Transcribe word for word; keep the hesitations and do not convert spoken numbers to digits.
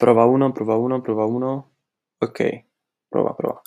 Prova uno, prova uno, prova uno. Ok, prova, prova.